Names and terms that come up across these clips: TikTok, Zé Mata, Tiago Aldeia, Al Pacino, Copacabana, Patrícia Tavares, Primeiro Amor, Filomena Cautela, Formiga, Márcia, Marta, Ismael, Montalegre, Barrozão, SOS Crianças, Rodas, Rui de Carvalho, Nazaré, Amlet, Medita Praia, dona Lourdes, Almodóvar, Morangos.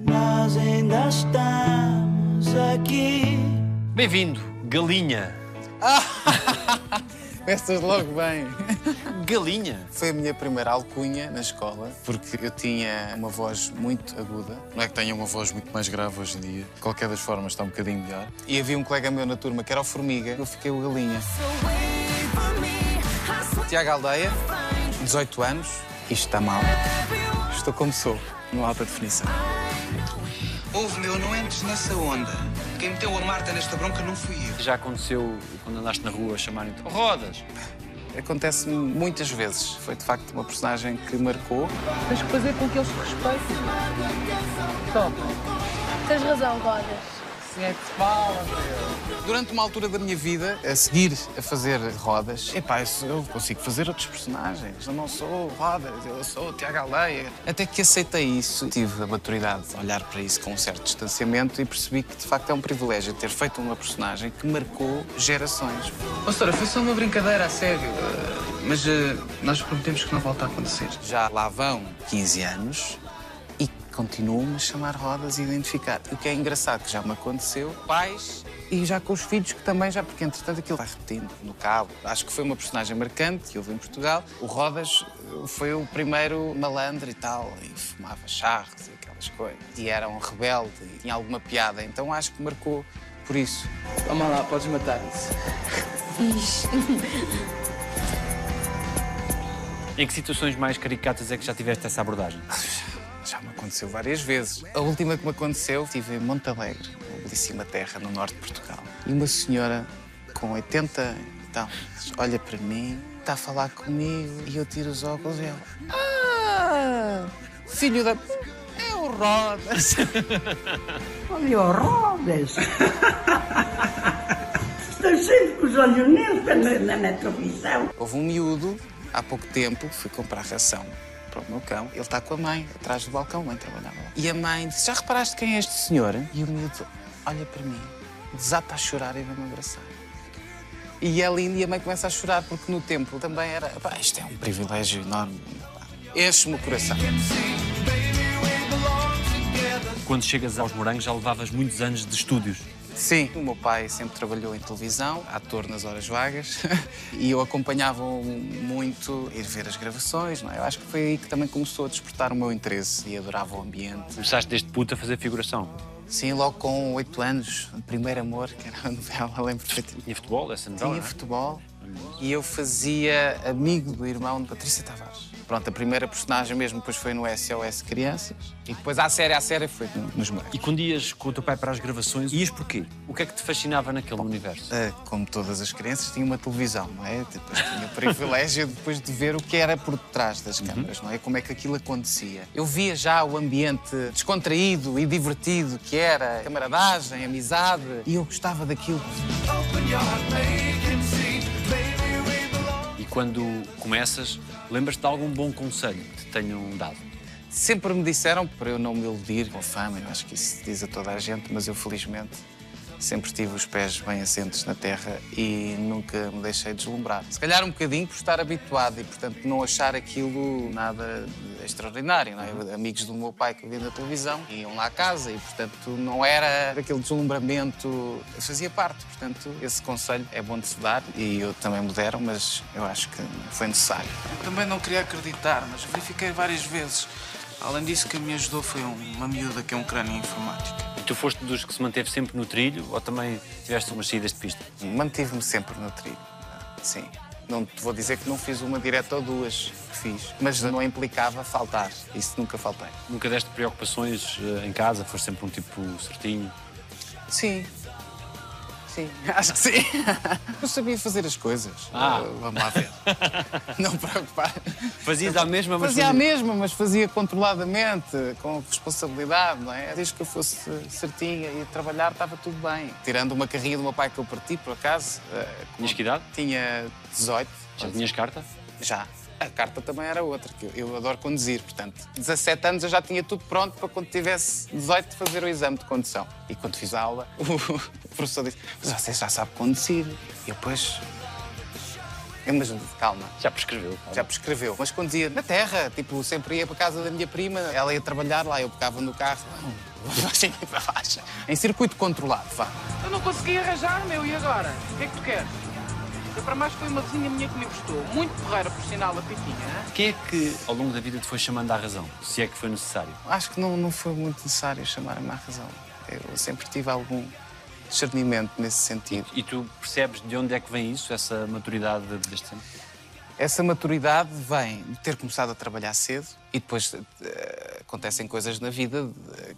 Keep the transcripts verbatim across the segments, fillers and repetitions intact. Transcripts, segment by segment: Nós ainda estamos aqui. Bem-vindo, galinha. Começas logo bem. Galinha. Foi a minha primeira alcunha na escola, porque eu tinha uma voz muito aguda. Não é que tenha uma voz muito mais grave hoje em dia. De qualquer das formas, está um bocadinho melhor. E havia um colega meu na turma que era o Formiga. Eu fiquei o Galinha. Tiago Aldeia, dezoito anos. Isto está mal. Estou como sou, no alta definição. Ouve, meu, não entres nessa onda. Quem meteu a Marta nesta bronca não fui eu. Já aconteceu, quando andaste na rua, chamarem-te Rodas? Acontece-me muitas vezes. Foi, de facto, uma personagem que marcou. Tens que fazer com que eles te respeitem. Top. Tens razão, Rodas. Sim, é que se fala. Durante uma altura da minha vida, a seguir a fazer Rodas, epá, eu consigo fazer outros personagens. Eu não sou Rodas, eu sou Tiago Aldeia. Até que aceitei isso, tive a maturidade de olhar para isso com um certo distanciamento e percebi que, de facto, é um privilégio ter feito uma personagem que marcou gerações. Oh, senhora, foi só uma brincadeira, a sério. Uh, mas uh, nós prometemos que não volta a acontecer. Já lá vão quinze anos. Continuo-me a chamar Rodas e identificar. O que é engraçado, que já me aconteceu, pais e já com os filhos, que também já... Porque, entretanto, aquilo vai repetindo no cabo. Acho que foi uma personagem marcante que houve em Portugal. O Rodas foi o primeiro malandro e tal, e fumava charros e aquelas coisas. E era um rebelde e tinha alguma piada, então acho que marcou por isso. Vamos lá, podes matar-nos. Em que situações mais caricatas é que já tiveste essa abordagem? Já me aconteceu várias vezes. A última que me aconteceu, estive em Montalegre, uma belíssima terra no norte de Portugal. E uma senhora com oitenta, então, olha para mim, está a falar comigo e eu tiro os óculos e ela... Ah, filho da... É o Rodas. Olha o Rodas. Está cheio com os olhos negros na televisão. Houve um miúdo, há pouco tempo, fui comprar ração para o meu cão. Ele está com a mãe, atrás do balcão, a mãe trabalhava lá. E a mãe disse, já reparaste quem é este senhor? E o miúdo olha para mim, desata a chorar e vai-me abraçar. E ela e a mãe começa a chorar, porque no tempo também era... Pá, isto é um privilégio enorme. Enche-me o coração. Quando chegas aos Morangos, já levavas muitos anos de estúdios. Sim. O meu pai sempre trabalhou em televisão, ator nas horas vagas, e eu acompanhava-o muito ir ver as gravações, não é? Eu acho que foi aí que também começou a despertar o meu interesse e adorava o ambiente. Começaste desde puto a fazer figuração? Sim, logo com oito anos, Primeiro Amor, que era a novela, lembro perfeitamente. Tinha futebol, essa novela? Tinha futebol, e eu fazia amigo do irmão de Patrícia Tavares. Pronto, a primeira personagem mesmo depois foi no S O S Crianças e depois à série, à série foi nos Morangos. E quando ias com o teu pai para as gravações, ias porquê? O que é que te fascinava naquele Bom, universo? Uh, como todas as crianças, tinha uma televisão, não é? Depois tinha o privilégio depois de ver o que era por detrás das câmaras, uhum. não é? Como é que aquilo acontecia. Eu via já o ambiente descontraído e divertido que era, camaradagem, amizade, e eu gostava daquilo. Quando começas, lembras-te de algum bom conselho que te tenham dado? Sempre me disseram, para eu não me iludir com a fama, eu acho que isso se diz a toda a gente, mas eu, felizmente, sempre tive os pés bem assentes na terra e nunca me deixei deslumbrar. Se calhar um bocadinho por estar habituado e, portanto, não achar aquilo nada extraordinário, não é? Amigos do meu pai que eu via na televisão iam lá à casa e, portanto, não era aquele deslumbramento, fazia parte. Portanto, esse conselho é bom de se dar e eu também me deram, mas eu acho que foi necessário. Também não queria acreditar, mas verifiquei várias vezes. Além disso, quem me ajudou foi uma miúda que é um crânio informático. E tu foste dos que se manteve sempre no trilho ou também tiveste umas saídas de pista? Mantive-me sempre no trilho, sim. Não te vou dizer que não fiz uma direta ou duas, que fiz, mas não implicava faltar. Isso nunca faltei. Nunca deste preocupações em casa? Foste sempre um tipo certinho? Sim. Sim. Acho que sim. Eu sabia fazer as coisas. Ah. Uh, vamos lá ver. Não preocupar. Fazias à mesma, mas fazia... Fazia à mesma, mas fazia controladamente, com responsabilidade, não é? Desde que eu fosse certinha e trabalhar, estava tudo bem. Tirando uma carrinha do meu pai que eu parti, por acaso... Uh, Tinhas que idade? Tinha dezoito. Já tinhas carta? Já. A carta também era outra, que eu adoro conduzir, portanto. dezassete anos eu já tinha tudo pronto para quando tivesse dezoito fazer o exame de condução. E quando fiz a aula, o professor disse, mas você já sabe conduzir. E eu, pois, Mas calma. Já prescreveu. Calma. Já prescreveu. Mas quando ia na terra, tipo, sempre ia para casa da minha prima, ela ia trabalhar lá, eu pegava no carro. Assim, para baixo. Em circuito controlado, vá. Eu não consegui arranjar, meu, e agora? O que é que tu queres? Eu, para mais, foi uma vizinha minha que me gostou. Muito porreira, por sinal, a Pitinha. Quem é que, ao longo da vida, te foi chamando à razão? Se é que foi necessário? Acho que não, não foi muito necessário chamar-me à razão. Eu sempre tive algum discernimento nesse sentido. E, e tu percebes de onde é que vem isso, essa maturidade deste tempo? Essa maturidade vem de ter começado a trabalhar cedo e depois uh, acontecem coisas na vida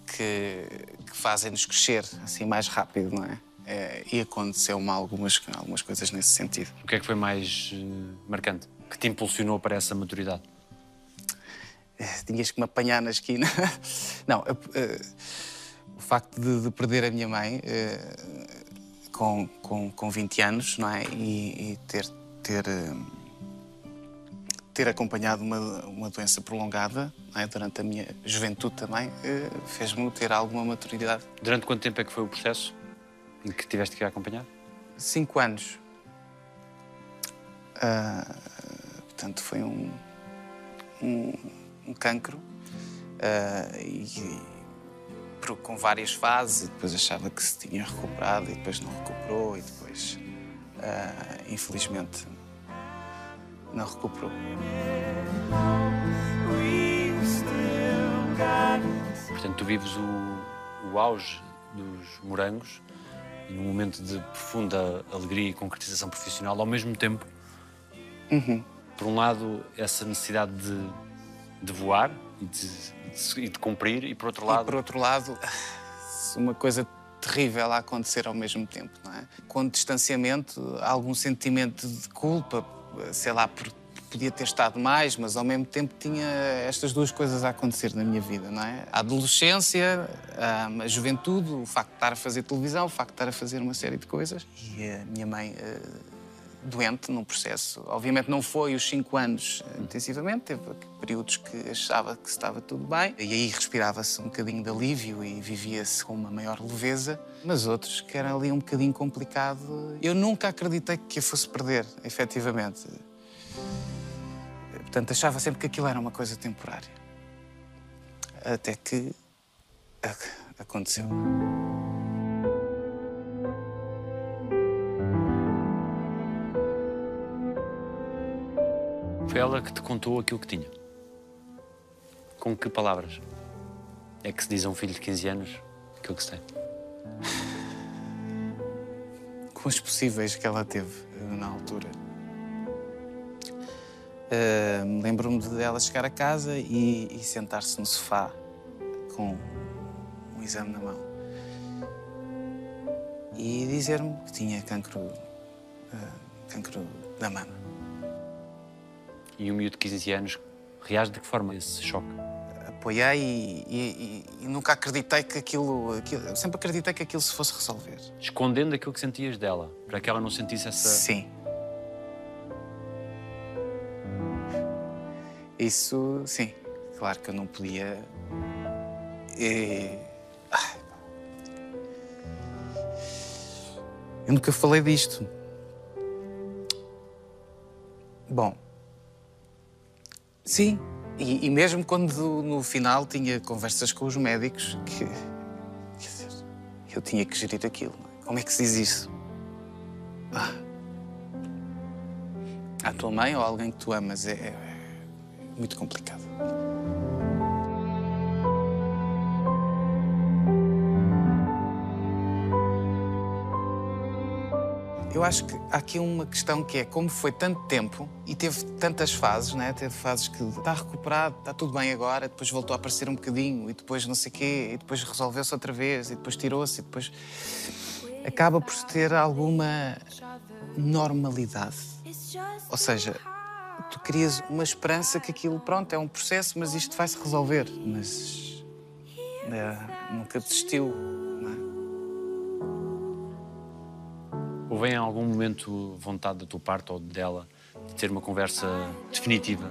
que, que fazem-nos crescer assim mais rápido, não é? É, e aconteceu-me algumas, algumas coisas nesse sentido. O que é que foi mais uh, marcante? Que te impulsionou para essa maturidade? É, tinhas que me apanhar na esquina. Não, uh, uh, o facto de, de perder a minha mãe uh, com, com, com vinte anos, não é? E, e ter, ter, uh, ter acompanhado uma, uma doença prolongada, não é? Durante a minha juventude também, uh, fez-me ter alguma maturidade. Durante quanto tempo é que foi o processo? Em que tiveste que acompanhar? Cinco anos. Uh, portanto, foi um, um, um cancro. Uh, e, e, com várias fases. E depois achava que se tinha recuperado e depois não recuperou. E depois, uh, infelizmente, não recuperou. Portanto, tu vives o, o auge dos Morangos num momento de profunda alegria e concretização profissional, ao mesmo tempo. Uhum. Por um lado, essa necessidade de, de voar e de, de, de cumprir, e por outro lado... E por outro lado, uma coisa terrível a acontecer ao mesmo tempo, não é? Com distanciamento, algum sentimento de culpa, sei lá, por, podia ter estado mais, mas ao mesmo tempo tinha estas duas coisas a acontecer na minha vida, não é? A adolescência, a juventude, o facto de estar a fazer televisão, o facto de estar a fazer uma série de coisas. E a minha mãe doente num processo. Obviamente não foi os cinco anos intensivamente, teve períodos que achava que estava tudo bem. E aí respirava-se um bocadinho de alívio e vivia-se com uma maior leveza. Mas outros que era ali um bocadinho complicado. Eu nunca acreditei que a fosse perder, efetivamente. Portanto, achava sempre que aquilo era uma coisa temporária. Até que aconteceu. Foi ela que te contou aquilo que tinha. Com que palavras é que se diz a um filho de quinze anos aquilo que se tem? Com os possíveis que ela teve na altura. Uh, Lembro-me dela chegar a casa e, e sentar-se no sofá com um exame na mão e dizer-me que tinha cancro, uh, cancro da mama. E o miúdo de quinze anos reage de que forma a esse choque? Apoiei e, e, e, e nunca acreditei que aquilo, aquilo... Sempre acreditei que aquilo se fosse resolver. Escondendo aquilo que sentias dela, para que ela não sentisse essa... Sim. Isso, sim. Claro que eu não podia... E... Ah. Eu nunca falei disto. Bom... Sim. E, e mesmo quando, no final, tinha conversas com os médicos que... Quer dizer, eu tinha que gerir aquilo. Como é que se diz isso? Ah. À tua mãe ou a alguém que tu amas? É... é... muito complicado. Eu acho que há aqui uma questão que é como foi tanto tempo e teve tantas fases, né? Teve fases que está recuperado, está tudo bem agora, depois voltou a aparecer um bocadinho e depois não sei quê, e depois resolveu-se outra vez e depois tirou-se e depois... Acaba por ter alguma normalidade. Ou seja, tu crias uma esperança que aquilo, pronto, é um processo, mas isto vai-se resolver. Mas... É, nunca desistiu, não é? Houve em algum momento vontade da tua parte ou dela de ter uma conversa definitiva?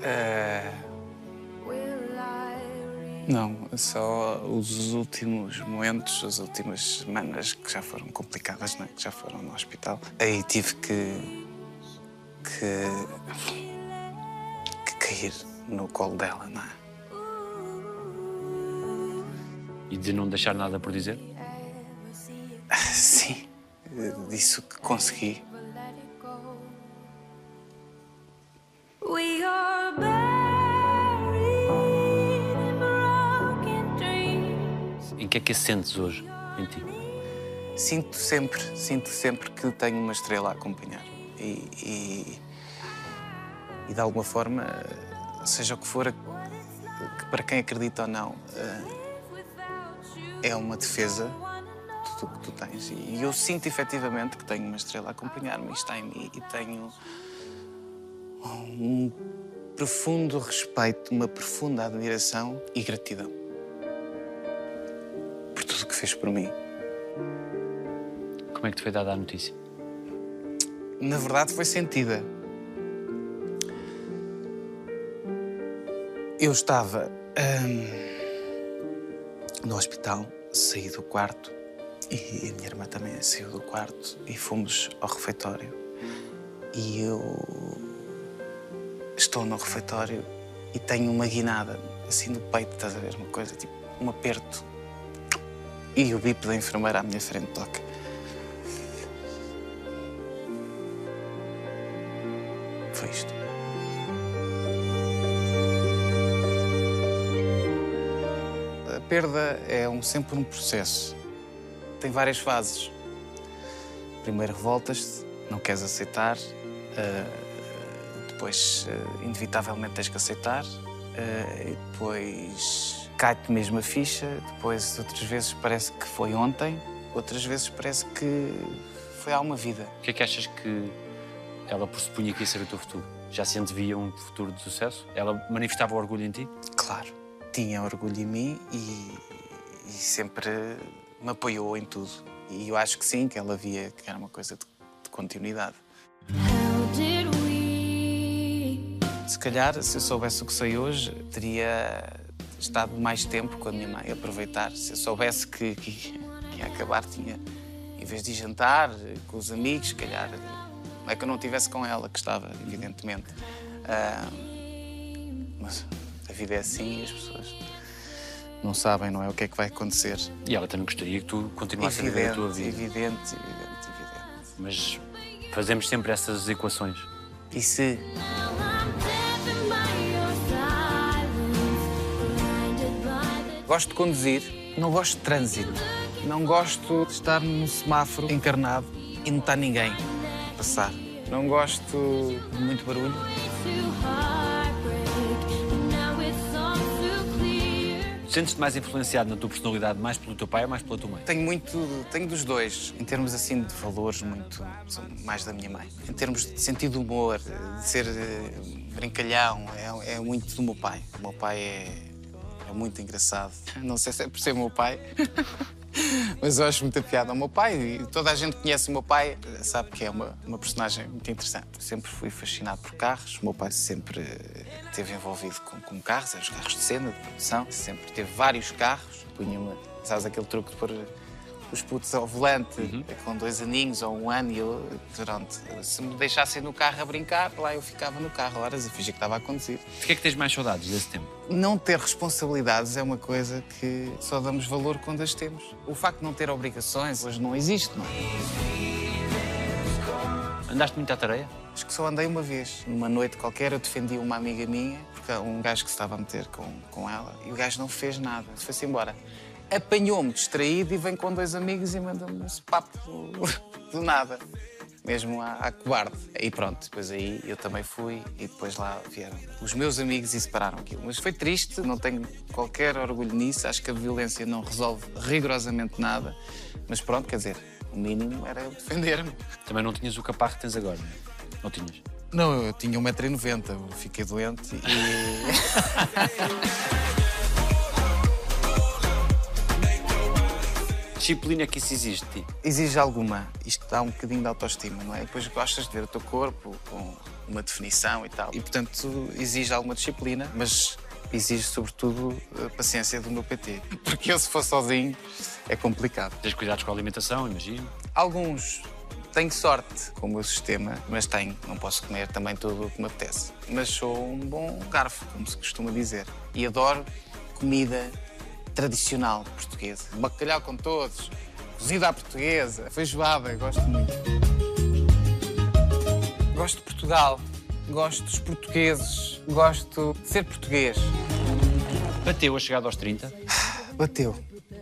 É... Não, só os últimos momentos, as últimas semanas que já foram complicadas, né? Que já foram no hospital. Aí tive que... que... que cair no colo dela, não é? E de não deixar nada por dizer? Sim, disso que consegui. Em que é que a sentes hoje, em ti? Sinto sempre, sinto sempre que tenho uma estrela a acompanhar. E, e, e de alguma forma, seja o que for, que para quem acredita ou não, é uma defesa de tudo que tu tens. E eu sinto efetivamente que tenho uma estrela a acompanhar-me, isto está em mim, e tenho um profundo respeito, uma profunda admiração e gratidão por tudo o que fez por mim. Como é que te foi dada a notícia? Na verdade, foi sentida. Eu estava hum, no hospital, saí do quarto e a minha irmã também saiu do quarto e fomos ao refeitório. E eu estou no refeitório e tenho uma guinada, assim no peito, estás a ver, uma coisa, tipo um aperto. E o bip da enfermeira à minha frente toca. Foi isto. A perda é um, sempre um processo. Tem várias fases. Primeiro revoltas-te, não queres aceitar. Uh, depois, uh, inevitavelmente, tens que aceitar. Uh, e depois cai-te mesmo a ficha. Depois, outras vezes, parece que foi ontem. Outras vezes, parece que foi há uma vida. O que é que achas que... ela pressupunha que isso era o teu futuro? Já se antevia um futuro de sucesso? Ela manifestava orgulho em ti? Claro. Tinha orgulho em mim e, e sempre me apoiou em tudo. E eu acho que sim, que ela via que era uma coisa de, de continuidade. Se calhar, se eu soubesse o que sei hoje, teria estado mais tempo com a minha mãe, aproveitar. Se eu soubesse que, que, que ia acabar, tinha, em vez de jantar com os amigos, se calhar... Não é que eu não estivesse com ela, que estava, evidentemente. Uh, mas a vida é assim e as pessoas não sabem, não é? O que é que vai acontecer. E ela também gostaria que tu continuasses a viver a tua vida. Evidente, evidente, evidente. Mas fazemos sempre essas equações. E se... Gosto de conduzir, não gosto de trânsito. Não gosto de estar num semáforo encarnado e não está ninguém. Passar. Não gosto de muito barulho. Sentes-te mais influenciado na tua personalidade mais pelo teu pai ou mais pela tua mãe? Tenho muito, tenho dos dois. Em termos assim de valores, muito são mais da minha mãe. Em termos de sentido de humor, de ser uh, brincalhão, é, é muito do meu pai. O meu pai é, é muito engraçado. Não sei se é por ser meu pai. Mas eu acho muita piada ao meu pai e toda a gente que conhece o meu pai sabe que é uma, uma personagem muito interessante. Sempre fui fascinado por carros. O meu pai sempre esteve envolvido com, com carros, eram os carros de cena, de produção. Sempre teve vários carros. Punha-me, sabes aquele truque de pôr os putos ao volante, uhum, com dois aninhos ou um ano, e eu, durante, se me deixassem no carro a brincar, lá eu ficava no carro horas e fingia que estava a conduzir. O que é que tens mais saudades desse tempo? Não ter responsabilidades é uma coisa que só damos valor quando as temos. O facto de não ter obrigações hoje não existe, não é? Andaste muito à tareia? Acho que só andei uma vez. Numa noite qualquer eu defendi uma amiga minha, porque um gajo que se estava a meter com, com ela, e o gajo não fez nada, foi-se embora. Apanhou-me distraído e vem com dois amigos e manda-me esse papo do, do nada, mesmo à, à cobarde. E pronto, depois aí eu também fui e depois lá vieram os meus amigos e separaram aquilo. Mas foi triste, não tenho qualquer orgulho nisso, acho que a violência não resolve rigorosamente nada. Mas pronto, quer dizer, o mínimo era eu defender-me. Também não tinhas o caparro que tens agora, não, não tinhas? Não, eu tinha um metro e noventa, fiquei doente e... Que disciplina que isso exige de ti? Exige alguma. Isto dá um bocadinho de autoestima, não é? Depois gostas de ver o teu corpo com uma definição e tal. E, portanto, exige alguma disciplina, mas exige, sobretudo, a paciência do meu P T. Porque eu, se for sozinho, é complicado. Tens cuidados com a alimentação, imagino? Alguns. Tenho sorte com o meu sistema, mas tenho. Não posso comer também tudo o que me apetece. Mas sou um bom garfo, como se costuma dizer. E adoro comida tradicional portuguesa. Bacalhau com todos, cozida à portuguesa, feijoada, gosto muito. Gosto de Portugal, gosto dos portugueses, gosto de ser português. Bateu a chegada aos trinta? Bateu.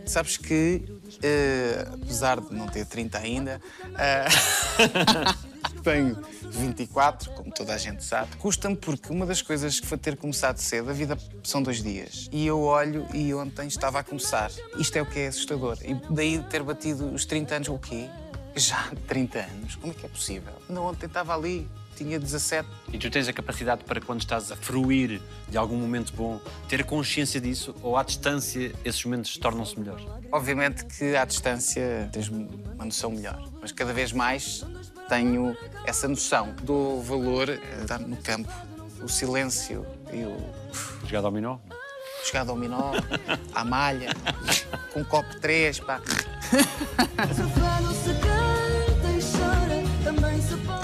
Sabes que, uh, apesar de não ter trinta ainda, uh, tenho vinte e quatro, como toda a gente sabe. Custa-me porque uma das coisas que foi ter começado cedo, a vida são dois dias. E eu olho e ontem estava a começar. Isto é o que é assustador. E daí ter batido os trinta anos, o quê? Já trinta anos? Como é que é possível? Não, ontem estava ali. Tinha dezassete. E tu tens a capacidade para, quando estás a fruir de algum momento bom, ter consciência disso ou, à distância, esses momentos tornam-se melhores? Obviamente que, à distância, tens uma noção melhor. Mas, cada vez mais, tenho essa noção do valor a dar no campo. O silêncio e o... Jogado ao minó? Jogado ao minó, à malha, com um copo três, pá.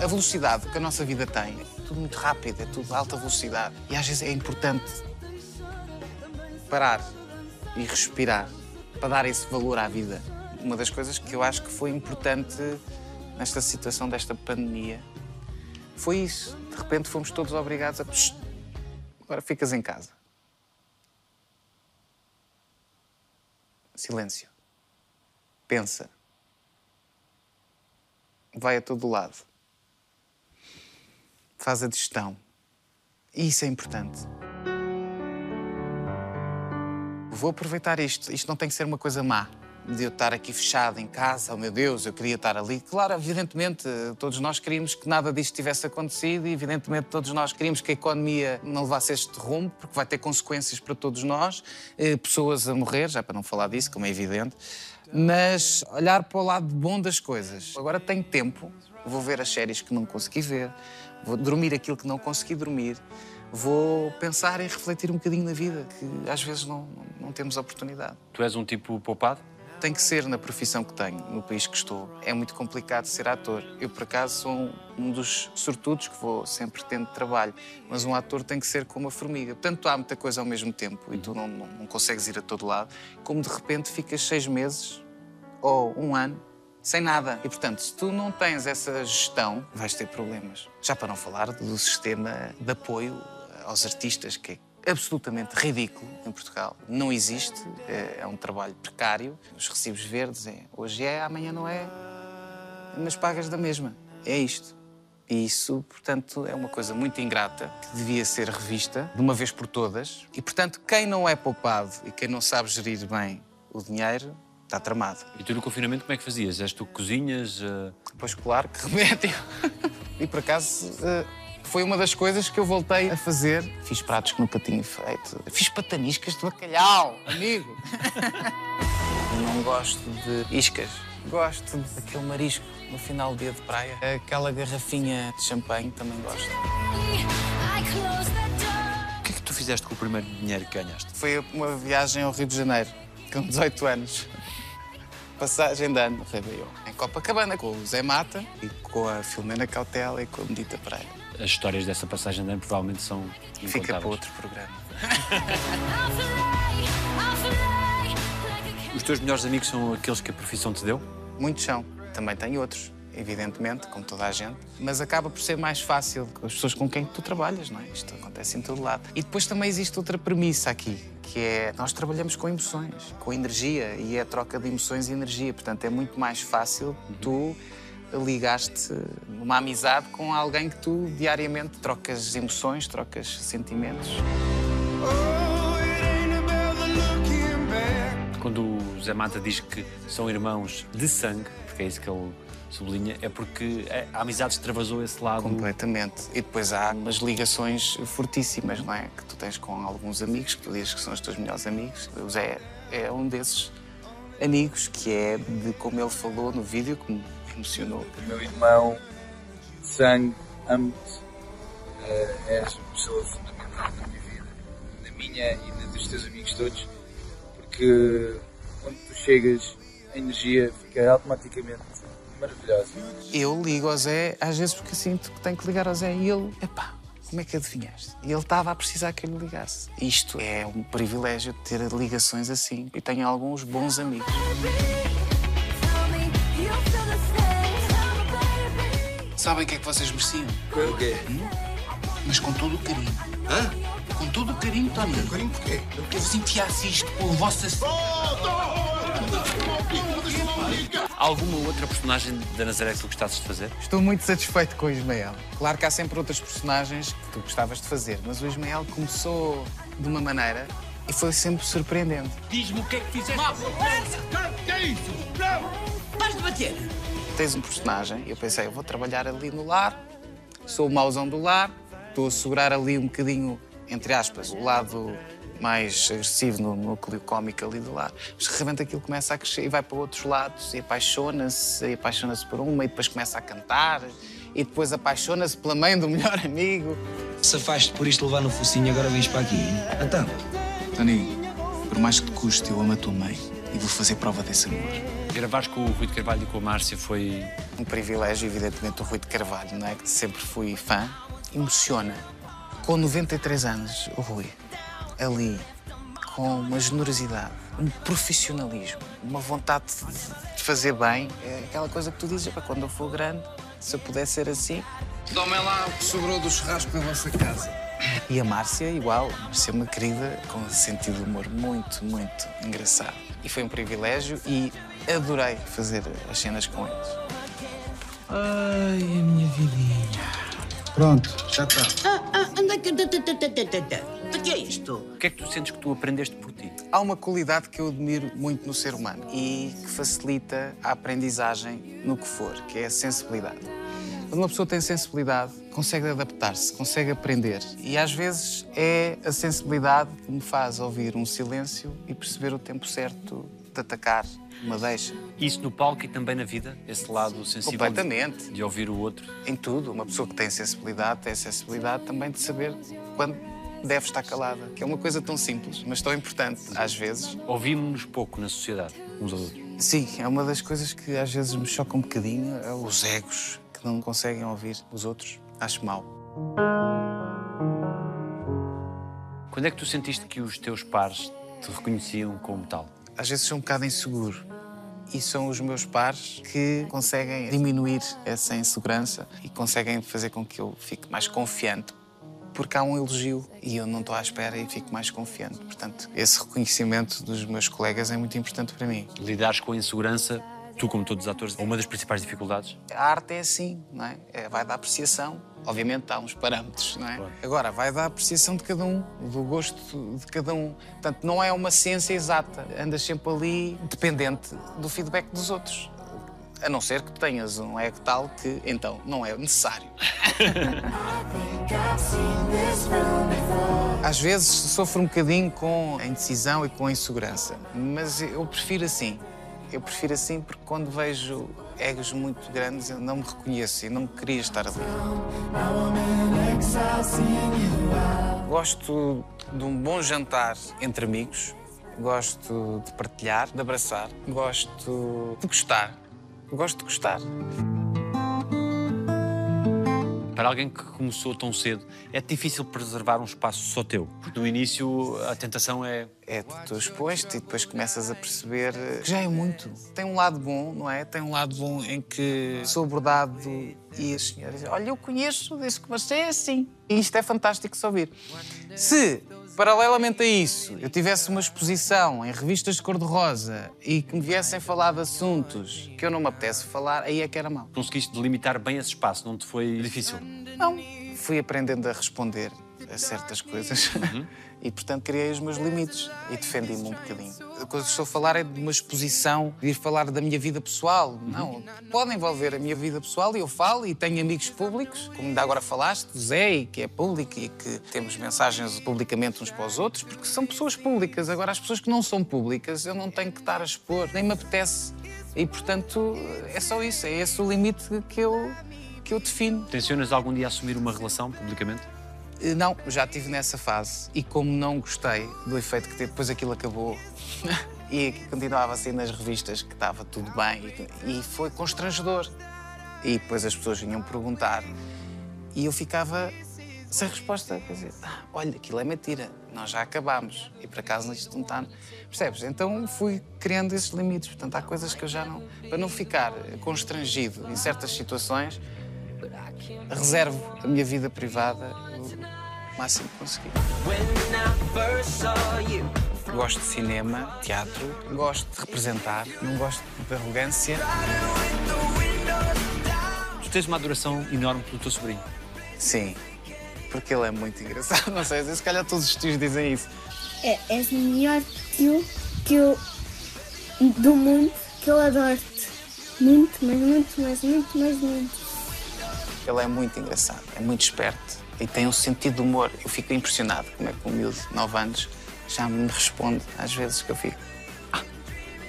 A velocidade que a nossa vida tem, é tudo muito rápido, é tudo alta velocidade. E às vezes é importante parar e respirar, para dar esse valor à vida. Uma das coisas que eu acho que foi importante nesta situação desta pandemia foi isso. De repente fomos todos obrigados a... Agora ficas em casa. Silêncio. Pensa. Vai a todo lado. Faz a digestão. E isso é importante. Vou aproveitar isto. Isto não tem que ser uma coisa má. De eu estar aqui fechado em casa, oh meu Deus, eu queria estar ali. Claro, evidentemente, todos nós queríamos que nada disto tivesse acontecido e, evidentemente, todos nós queríamos que a economia não levasse este rumo, porque vai ter consequências para todos nós, pessoas a morrer, já para não falar disso, como é evidente, mas olhar para o lado bom das coisas. Agora tenho tempo, vou ver as séries que não consegui ver, vou dormir aquilo que não consegui dormir, vou pensar e refletir um bocadinho na vida, que às vezes não, não temos oportunidade. Tu és um tipo poupado? Tem que ser na profissão que tenho, no país que estou. É muito complicado ser ator. Eu, por acaso, sou um, um dos sortudos que vou sempre tendo trabalho, mas um ator tem que ser como a formiga. Portanto, há muita coisa ao mesmo tempo e tu não, não, não consegues ir a todo lado, como de repente ficas seis meses ou um ano sem nada. E, portanto, se tu não tens essa gestão, vais ter problemas. Já para não falar do sistema de apoio aos artistas, que é absolutamente ridículo em Portugal. Não existe, é um trabalho precário. Os recibos verdes é hoje é, amanhã não é, mas pagas da mesma. É isto. E isso, portanto, é uma coisa muito ingrata, que devia ser revista de uma vez por todas. E, portanto, quem não é poupado e quem não sabe gerir bem o dinheiro, está tramado. E tu no confinamento como é que fazias? És tu que cozinhas? Uh... Pois claro, que remédio. E por acaso uh, foi uma das coisas que eu voltei a fazer. Fiz pratos que nunca tinha feito. Fiz pataniscas de bacalhau, amigo. Não gosto de iscas. Gosto daquele marisco no final do dia de praia. Aquela garrafinha de champanhe também gosto. O que é que tu fizeste com o primeiro dinheiro que ganhaste? Foi uma viagem ao Rio de Janeiro, com dezoito anos. Passagem de ano, em Copacabana, com o Zé Mata e com a Filomena Cautela e com a Medita Praia. As histórias dessa passagem de ano provavelmente são incontáveis. Fica para outro programa. Os teus melhores amigos são aqueles que a profissão te deu? Muitos são. Também tenho outros, evidentemente, como toda a gente. Mas acaba por ser mais fácil com as pessoas com quem tu trabalhas, não é? Isto acontece em todo lado. E depois também existe outra premissa aqui, que é, nós trabalhamos com emoções, com energia, e é a troca de emoções e energia. Portanto, é muito mais fácil tu ligaste uma amizade com alguém que tu diariamente trocas emoções, trocas sentimentos. Quando o Zé Mata diz que são irmãos de sangue, porque é isso que ele sublinha, é porque a amizade extravasou esse lado. Completamente. E depois há umas ligações fortíssimas, não é? Que tu tens com alguns amigos, que tu dizes que são os teus melhores amigos. O Zé é um desses amigos que é, de como ele falou no vídeo, que me emocionou. Meu irmão, sangue, amo-te. És a pessoa fundamental da minha vida, da minha minha e de, dos teus amigos todos, porque quando tu chegas, a energia fica automaticamente maravilhosa. Eu ligo ao Zé, às vezes, porque sinto que tenho que ligar ao Zé e ele, epá, como é que adivinhaste? E ele estava a precisar que eu me ligasse. Isto é um privilégio de ter ligações assim e tenho alguns bons amigos. Sabem o que é que vocês mereciam? O quê? Hum? Mas com todo o carinho. Hã? Com todo o carinho, Tony. Com carinho por quê? Eu vos enfiasse isto com a vossa... Alguma outra personagem da Nazaré que tu gostasses de fazer? Estou muito satisfeito com o Ismael. Claro que há sempre outras personagens que tu gostavas de fazer, mas o Ismael começou de uma maneira e foi sempre surpreendente. Diz-me o que é que fizeste. Que é isso? Não! Pares de bater! Tens um personagem, eu pensei, eu vou trabalhar ali no lar, sou o mauzão do lar, estou a segurar ali um bocadinho, entre aspas, o lado mais agressivo no núcleo cómico ali do lar. Mas de repente aquilo começa a crescer e vai para outros lados e apaixona-se, e apaixona-se por uma e depois começa a cantar e depois apaixona-se pela mãe do melhor amigo. Se afaste por isto levar no focinho, agora vens para aqui. Então, Toninho, por mais que te custe, eu amo a tua mãe e vou fazer prova desse amor. Gravar com o Rui de Carvalho e com a Márcia foi... um privilégio, evidentemente, o Rui de Carvalho, não é? Que sempre fui fã. Emociona. Com noventa e três anos, o Rui, ali, com uma generosidade, um profissionalismo, uma vontade de fazer bem, é aquela coisa que tu dizes, quando eu for grande, se eu puder ser assim... Tomem lá o que sobrou do churrasco da vossa casa. E a Márcia, igual. A Márcia é uma querida, com um sentido de humor muito, muito engraçado. E foi um privilégio e... adorei fazer as cenas com eles. Ai, a minha vidinha. Pronto, já está. Ah, ah, anda aqui. O que é isto? O que é que tu sentes que tu aprendeste por ti? Há uma qualidade que eu admiro muito no ser humano e que facilita a aprendizagem no que for, que é a sensibilidade. Quando uma pessoa tem sensibilidade, consegue adaptar-se, consegue aprender. E às vezes é a sensibilidade que me faz ouvir um silêncio e perceber o tempo certo de atacar uma deixa. Isso no palco e também na vida? Esse lado sensível completamente. De ouvir o outro? Em tudo. Uma pessoa que tem sensibilidade, tem sensibilidade também de saber quando deve estar calada. Que é uma coisa tão simples, mas tão importante, às vezes. Ouvimos-nos pouco na sociedade, uns aos outros. Sim, é uma das coisas que às vezes me choca um bocadinho, é os egos que não conseguem ouvir os outros. Acho mau. Quando é que tu sentiste que os teus pares te reconheciam como tal? Às vezes sou um bocado inseguro e são os meus pares que conseguem diminuir essa insegurança e conseguem fazer com que eu fique mais confiante, porque há um elogio e eu não estou à espera e fico mais confiante. Portanto, esse reconhecimento dos meus colegas é muito importante para mim. Lidares com a insegurança, tu como todos os atores, é uma das principais dificuldades? A arte é assim, não é? É vai da apreciação. Obviamente há uns parâmetros, não é? Claro. Agora, vai da apreciação de cada um, do gosto de cada um. Portanto, não é uma ciência exata. Andas sempre ali dependente do feedback dos outros. A não ser que tenhas um ego tal que, então, não é necessário. Às vezes sofro um bocadinho com a indecisão e com a insegurança. Mas eu prefiro assim. Eu prefiro assim porque quando vejo... egos muito grandes, eu não me reconheço e não me queria estar ali. Gosto de um bom jantar entre amigos, gosto de partilhar, de abraçar, gosto de gostar, gosto de gostar. Para alguém que começou tão cedo, é difícil preservar um espaço só teu. Porque no início a tentação é... É, tu expões-te e depois começas a perceber que já é muito. Tem um lado bom, não é? Tem um lado bom em que sou abordado e as senhoras dizem, olha, eu conheço desde que você é assim. E isto é fantástico de ouvir. Se, paralelamente a isso, eu tivesse uma exposição em revistas de cor-de-rosa e que me viessem falar de assuntos que eu não me apetece falar, aí é que era mau. Conseguiste delimitar bem esse espaço, não te foi difícil? Não. Fui aprendendo a responder a certas coisas. Uhum. E, portanto, criei os meus limites e defendi-me um bocadinho. A coisa que estou a falar é de uma exposição, de ir falar da minha vida pessoal. Não, pode envolver a minha vida pessoal e eu falo e tenho amigos públicos, como ainda agora falaste, o Zé, e que é público e que temos mensagens publicamente uns para os outros, porque são pessoas públicas. Agora, as pessoas que não são públicas, eu não tenho que estar a expor, nem me apetece. E, portanto, é só isso, é esse o limite que eu, que eu defino. Tencionas algum dia assumir uma relação publicamente? Não, já estive nessa fase e como não gostei do efeito que teve, depois aquilo acabou e continuava assim nas revistas que estava tudo bem e foi constrangedor. E depois as pessoas vinham perguntar e eu ficava sem resposta, quer dizer, ah, olha, aquilo é mentira, nós já acabámos e por acaso isto não está... Percebes? Então fui criando esses limites, portanto há coisas que eu já não... Para não ficar constrangido em certas situações, reservo a minha vida privada o máximo que consegui. Gosto de cinema, teatro, gosto de representar, não gosto de arrogância. Tu tens uma adoração enorme pelo teu sobrinho. Sim, porque ele é muito engraçado, não sei, às vezes se calhar todos os tios dizem isso. É, és o melhor tio que eu, do mundo, que eu adoro-te. Muito, mas muito, mas muito, mas muito. Ele é muito engraçado, é muito esperto e tem um sentido de humor. Eu fico impressionado como é que um miúdo de nove anos já me responde às vezes que eu fico. Ah,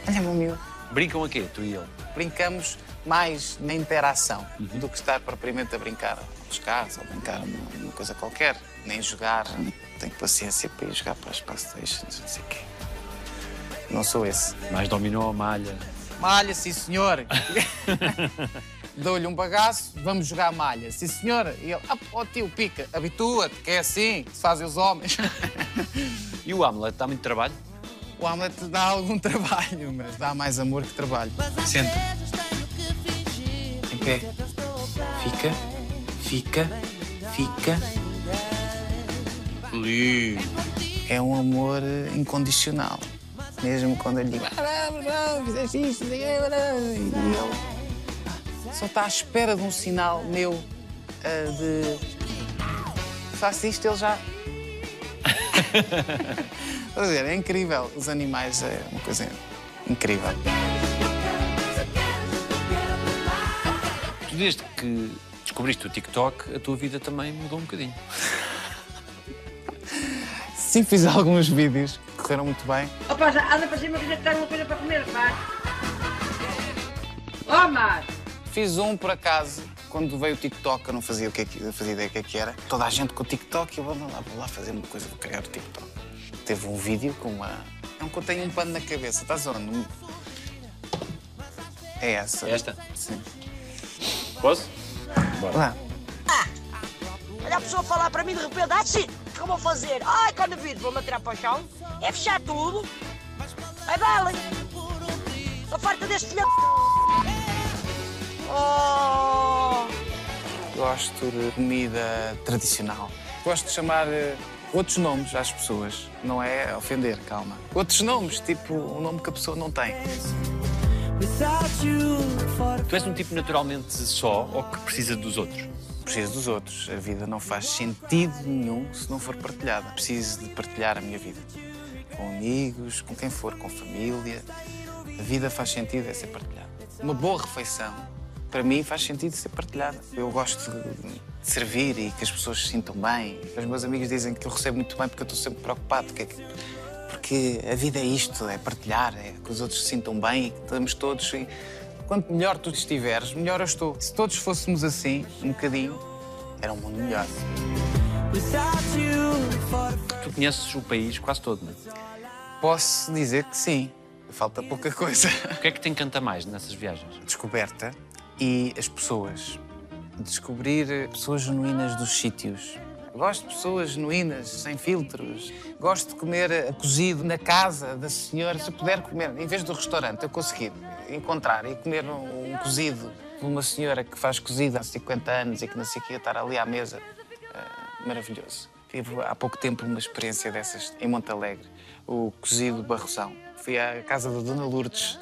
olha o meu miúdo. Brincam a quê, tu e ele? Brincamos mais na interação uhum. do que estar propriamente a brincar aos carros, ou brincar numa coisa qualquer. Nem jogar, nem tenho paciência para ir jogar para as PlayStations, não sei o quê. Não sou esse. Mas dominou a malha. Malha, sim senhor. Dou-lhe um bagaço, vamos jogar a malha. Sim, senhora. E ele, ah, oh, tio, pica, habitua-te, que é assim que se fazem os homens. E o Amlet dá muito trabalho? O Amlet dá algum trabalho, mas dá mais amor que trabalho. Senta. Em pé. Fica, fica, fica. Lindo. É um amor incondicional. Mesmo quando ele diz, fizeste isto, e ele... Só está à espera de um sinal meu uh, de... Faço isto, ele já... Quer dizer, é incrível. Os animais é uma coisa incrível. Tu, desde que descobriste o TikTok, a tua vida também mudou um bocadinho. Sim, fiz alguns vídeos que correram muito bem. Opa, anda para cima, que já está uma coisa para comer, Mar. Oh, Mar! Fiz um, por acaso, quando veio o TikTok, eu não fazia, o que é que, fazia ideia do que é que era. Toda a gente com o TikTok, eu vou lá, vou lá fazer uma coisa, vou criar o TikTok. Teve um vídeo com uma... É um que eu tenho um pano na cabeça, estás onde? É essa. Esta? Sim. Posso? Bora. Lá. Ah! Olha a pessoa falar para mim de repente, ah, sim, o que eu vou fazer? Ai, quando vir, vou-me atirar para o chão, é fechar tudo, aí dá-lhe. Estou farta deste filho de... Oh. Gosto de comida tradicional. Gosto de chamar uh, outros nomes às pessoas. Não é ofender, calma. Outros nomes, tipo um nome que a pessoa não tem. Tu és um tipo naturalmente só ou que precisa dos outros? Preciso dos outros. A vida não faz sentido nenhum se não for partilhada. Preciso de partilhar a minha vida. Com amigos, com quem for, com família. A vida faz sentido é ser partilhada. Uma boa refeição, para mim, faz sentido ser partilhada. Eu gosto de servir e que as pessoas se sintam bem. Os meus amigos dizem que eu recebo muito bem porque eu estou sempre preocupado. Porque a vida é isto, é partilhar, é que os outros se sintam bem e que estamos todos... E quanto melhor tu estiveres, melhor eu estou. Se todos fôssemos assim, um bocadinho, era um mundo melhor. Tu conheces o país quase todo, não é? Posso dizer que sim. Falta pouca coisa. O que é que te encanta mais nessas viagens? Descoberta. E as pessoas. Descobrir pessoas genuínas dos sítios. Gosto de pessoas genuínas, sem filtros. Gosto de comer cozido na casa da senhora. Se eu puder comer, em vez do restaurante, eu conseguir encontrar e comer um cozido de uma senhora que faz cozido há cinquenta anos e que não sei o que, estar ali à mesa. Uh, maravilhoso. Tive há pouco tempo uma experiência dessas em Montalegre. O cozido Barrozão. Fui à casa da dona Lourdes.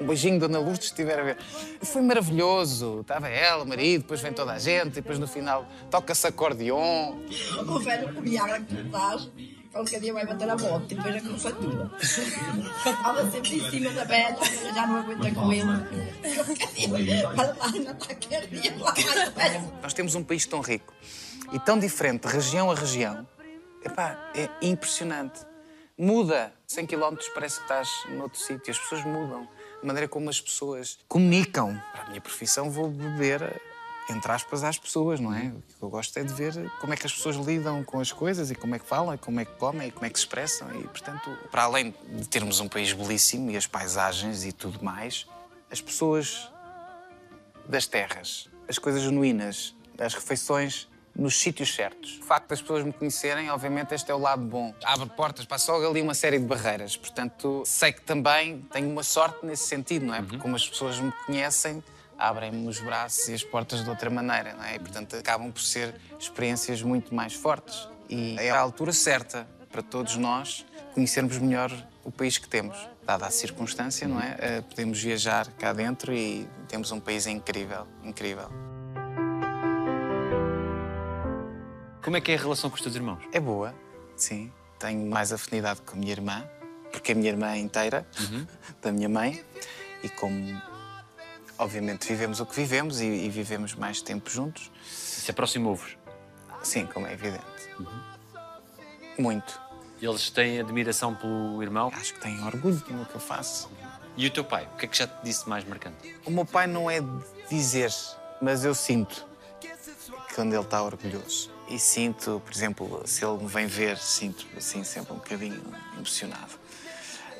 Um beijinho, dona Lourdes, se estiver a ver. Foi maravilhoso. Estava ela, o marido, depois vem toda a gente, e depois no final toca-se acordeon. O velho com Viagra que tu estás, qualquer dia vai bater a volta e depois a curvatura. Estava sempre em cima da velha, já não aguenta com ele. Nós temos um país tão rico e tão diferente, região a região. Epá, é impressionante. Muda. cem quilómetros parece que estás noutro sítio. As pessoas mudam. A maneira como as pessoas comunicam. Para a minha profissão, vou beber entre aspas, às pessoas, não é? O que eu gosto é de ver como é que as pessoas lidam com as coisas e como é que falam, e como é que comem e como é que se expressam. E, portanto, para além de termos um país belíssimo e as paisagens e tudo mais, as pessoas das terras, as coisas genuínas, as refeições nos sítios certos. O facto das pessoas me conhecerem, obviamente, este é o lado bom. Abre portas, passa logo ali uma série de barreiras. Portanto, sei que também tenho uma sorte nesse sentido, não é? Uhum. Porque como as pessoas me conhecem, abrem-me os braços e as portas de outra maneira, não é? E, portanto, acabam por ser experiências muito mais fortes. E é a altura certa para todos nós conhecermos melhor o país que temos. Dada a circunstância, não é? Podemos viajar cá dentro e temos um país incrível, incrível. Como é que é a relação com os teus irmãos? É boa, sim. Tenho mais afinidade com a minha irmã, porque a minha irmã é inteira, uhum. da minha mãe, e como, obviamente, vivemos o que vivemos e, e vivemos mais tempo juntos. Se aproximou-vos? Sim, como é evidente. Uhum. Muito. E eles têm admiração pelo irmão? Acho que têm orgulho no que eu faço. E o teu pai? O que é que já te disse mais marcante? O meu pai não é dizer, mas eu sinto quando ele está orgulhoso. E sinto, por exemplo, se ele me vem ver, sinto assim sempre um bocadinho emocionado.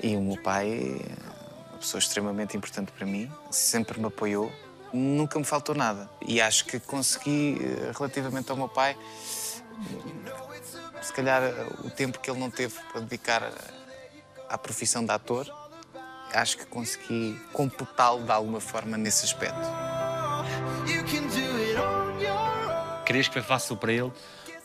E o meu pai é uma pessoa extremamente importante para mim, sempre me apoiou, nunca me faltou nada. E acho que consegui, relativamente ao meu pai, se calhar o tempo que ele não teve para dedicar à profissão de ator, acho que consegui computá-lo de alguma forma nesse aspecto. Querias que foi fácil para ele,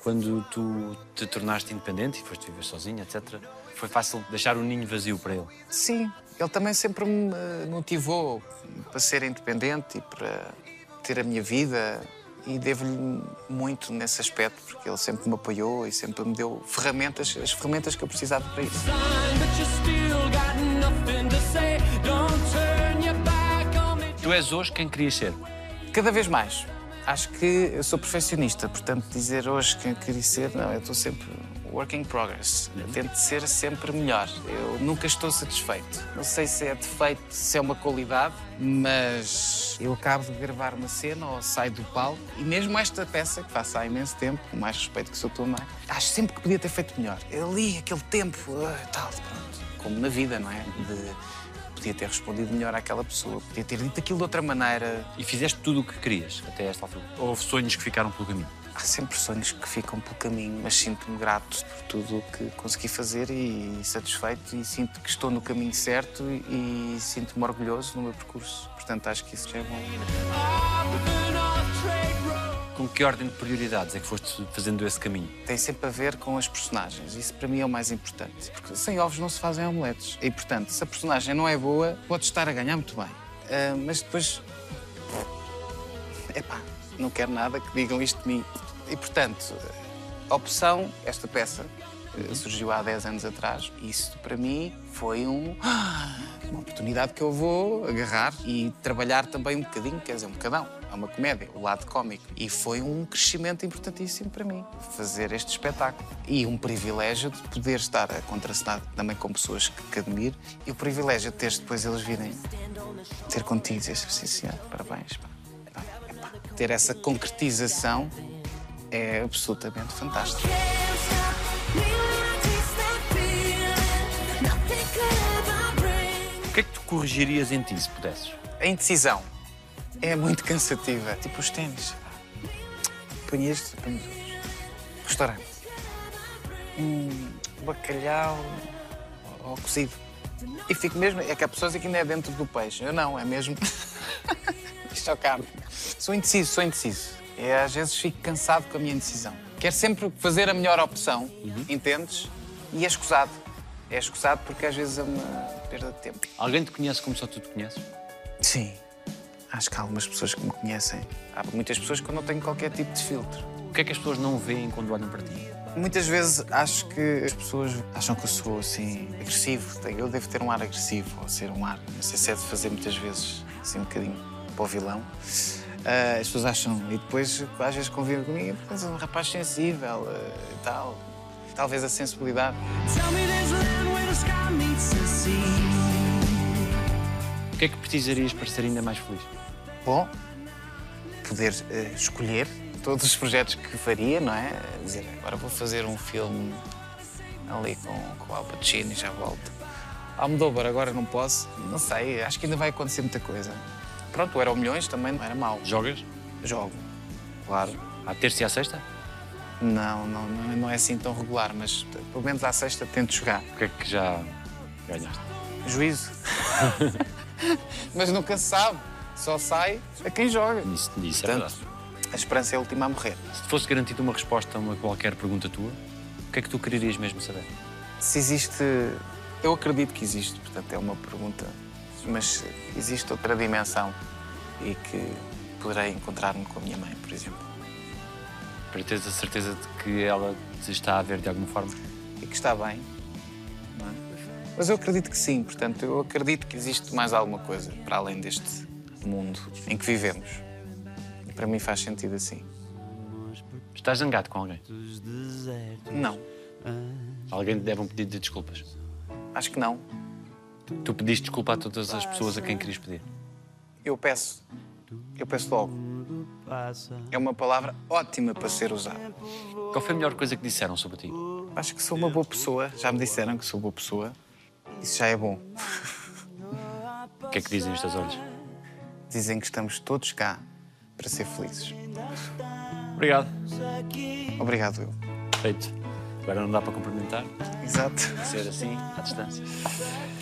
quando tu te tornaste independente e foste viver sozinha, etcétera, foi fácil deixar o ninho vazio para ele? Sim, ele também sempre me motivou para ser independente e para ter a minha vida e devo-lhe muito nesse aspecto, porque ele sempre me apoiou e sempre me deu ferramentas, as ferramentas que eu precisava para isso. Tu és hoje quem querias ser? Cada vez mais. Acho que eu sou perfeccionista, portanto, dizer hoje quem queria ser, não, eu estou sempre work in progress. Eu tento ser sempre melhor. Eu nunca estou satisfeito. Não sei se é defeito, se é uma qualidade, mas eu acabo de gravar uma cena ou saio do palco e mesmo esta peça, que faço há imenso tempo, com mais respeito que sou tua mãe, acho sempre que podia ter feito melhor. Ali, aquele tempo, uh, tal, pronto. Como na vida, não é? De... Podia ter respondido melhor àquela pessoa, podia ter dito aquilo de outra maneira. E fizeste tudo o que querias até esta altura? Ou houve sonhos que ficaram pelo caminho? Há sempre sonhos que ficam pelo caminho, mas sinto-me grato por tudo o que consegui fazer e satisfeito e sinto que estou no caminho certo e sinto-me orgulhoso no meu percurso. Portanto, acho que isso já é bom. Com que ordem de prioridades é que foste fazendo esse caminho? Tem sempre a ver com as personagens. Isso, para mim, é o mais importante. Porque sem ovos não se fazem omeletes. E, portanto, se a personagem não é boa, pode estar a ganhar muito bem. Uh, mas depois... Epá, não quero nada que digam isto de mim. E, portanto, a opção, esta peça, surgiu há dez anos atrás. Isso, para mim, foi um... uma oportunidade que eu vou agarrar e trabalhar também um bocadinho, quer dizer, um bocadão. É uma comédia, o lado cómico. E foi um crescimento importantíssimo para mim, fazer este espetáculo. E um privilégio de poder estar a contracenar também com pessoas que, que admiro. E o privilégio de ter depois eles virem ter contigo e dizer assim, senhor, parabéns. Pá. Pá, pá. Ter essa concretização é absolutamente fantástico. O que é que tu corrigirias em ti, se pudesses? A indecisão. É muito cansativa. Tipo os ténis. Põe este, põe os outros. Restaurante. Hum, bacalhau ou cozido. E fico mesmo... É que há pessoas que ainda é dentro do peixe. Eu não, é mesmo... Isto é o carne. Sou indeciso, sou indeciso. E às vezes fico cansado com a minha indecisão. Quero sempre fazer a melhor opção, uhum. entendes? E é escusado. É escusado porque às vezes é uma perda de tempo. Alguém te conhece como só tu te conheces? Sim. Acho que há algumas pessoas que me conhecem. Há muitas pessoas que eu não tenho qualquer tipo de filtro. O que é que as pessoas não veem quando olham para ti? Muitas vezes acho que as pessoas acham que eu sou, assim, agressivo. Eu devo ter um ar agressivo, ou ser um ar... Não sei se é de fazer muitas vezes, assim, um bocadinho para o vilão. Uh, as pessoas acham... E depois, às vezes, convivem comigo. Mas é um rapaz sensível, uh, tal. Talvez a sensibilidade. O que é que precisarias para ser ainda mais feliz? Bom, poder uh, escolher todos os projetos que faria, não é? Dizer, agora vou fazer um filme ali com, com o Al Pacino e já volto. Almodóvar, agora não posso. Não sei, acho que ainda vai acontecer muita coisa. Pronto, o Eram Milhões também não era mau. Jogas? Jogo, claro. À terça e à sexta? Não, não, não é assim tão regular, mas pelo menos à sexta tento jogar. O que é que já ganhaste? Juízo. Mas nunca se sabe. Só sai a quem joga. Isso, isso Portanto, é verdade. A esperança é a última a morrer. Se te fosse garantida uma resposta a uma qualquer pergunta tua, o que é que tu querias mesmo saber? Se existe... Eu acredito que existe, portanto, é uma pergunta, mas existe outra dimensão e que poderei encontrar-me com a minha mãe, por exemplo. Para teres a certeza de que ela te está a ver de alguma forma? E que está bem, não é? Mas eu acredito que sim, portanto, eu acredito que existe mais alguma coisa para além deste mundo em que vivemos. E para mim faz sentido assim. Estás zangado com alguém? Não. Alguém te deve um pedido de desculpas? Acho que não. Tu pediste desculpa a todas as pessoas a quem querias pedir? Eu peço. Eu peço logo. É uma palavra ótima para ser usada. Qual foi a melhor coisa que disseram sobre ti? Acho que sou uma boa pessoa. Já me disseram que sou boa pessoa. Isso já é bom. O que é que dizem os teus olhos? Dizem que estamos todos cá para ser felizes. Obrigado. Obrigado, eu. Feito. Agora não dá para cumprimentar. Exato. Ser assim, à distância.